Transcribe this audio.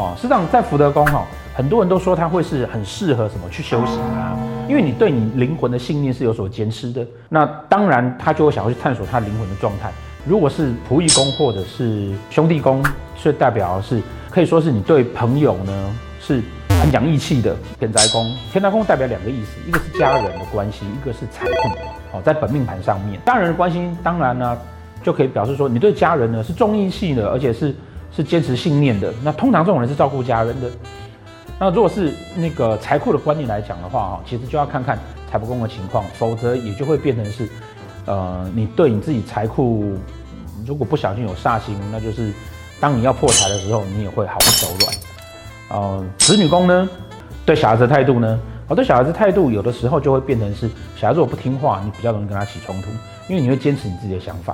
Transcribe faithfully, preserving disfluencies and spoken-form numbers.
哦，实际上在福德宫哈，很多人都说它会是很适合什么去修行啊，因为你对你灵魂的信念是有所坚持的，那当然他就会想要去探索他灵魂的状态。如果是仆役宫或者是兄弟宫，所以代表是可以说是你对朋友呢是很讲义气的。田宅宫，田宅宫代表两个意思，一个是家人的关系，一个是财库。哦，在本命盘上面，家人的关系当然呢、啊、就可以表示说你对家人呢是重义气的，而且是是坚持信念的。那通常这种人是照顾家人的。那如果是那个财库的观念来讲的话，哈，其实就要看看财帛宫的情况，否则也就会变成是。呃，你对你自己财库，如果不小心有煞星，那就是当你要破财的时候，你也会毫不手软。呃，子女宫呢，对小孩子的态度呢，哦，对小孩子态度有的时候就会变成是，小孩子如果不听话，你比较容易跟他起冲突，因为你会坚持你自己的想法。